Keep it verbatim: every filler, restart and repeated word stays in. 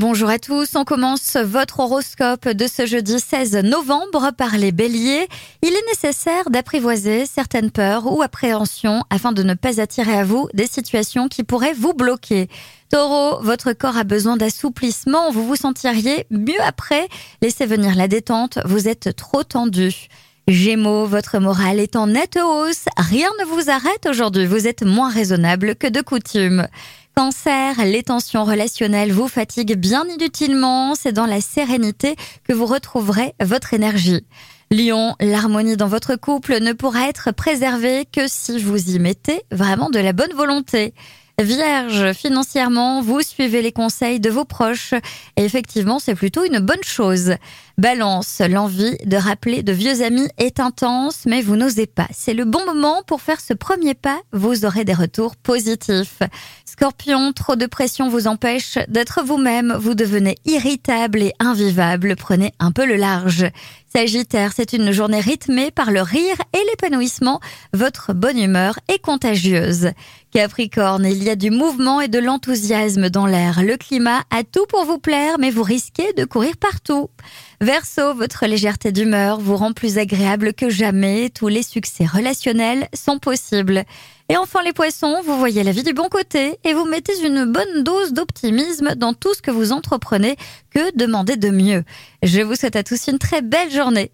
Bonjour à tous, on commence votre horoscope de ce jeudi seize novembre par les Béliers. Il est nécessaire d'apprivoiser certaines peurs ou appréhensions afin de ne pas attirer à vous des situations qui pourraient vous bloquer. Taureau, votre corps a besoin d'assouplissement, vous vous sentiriez mieux après. Laissez venir la détente, vous êtes trop tendu. Gémeaux, votre morale est en nette hausse, rien ne vous arrête aujourd'hui, vous êtes moins raisonnable que de coutume. Cancer, les tensions relationnelles vous fatiguent bien inutilement, c'est dans la sérénité que vous retrouverez votre énergie. Lion, l'harmonie dans votre couple ne pourra être préservée que si vous y mettez vraiment de la bonne volonté. Vierge, financièrement, vous suivez les conseils de vos proches et effectivement, c'est plutôt une bonne chose. Balance, l'envie de rappeler de vieux amis est intense, mais vous n'osez pas. C'est le bon moment pour faire ce premier pas, vous aurez des retours positifs. Scorpion, trop de pression vous empêche d'être vous-même, vous devenez irritable et invivable, prenez un peu le large. Sagittaire, c'est une journée rythmée par le rire et l'épanouissement, votre bonne humeur est contagieuse. Capricorne, il y a du mouvement et de l'enthousiasme dans l'air, le climat a tout pour vous plaire, mais vous risquez de courir partout. Verseau, votre légèreté d'humeur vous rend plus agréable que jamais. Tous les succès relationnels sont possibles. Et enfin les poissons, vous voyez la vie du bon côté et vous mettez une bonne dose d'optimisme dans tout ce que vous entreprenez. Que demander de mieux ? Je vous souhaite à tous une très belle journée.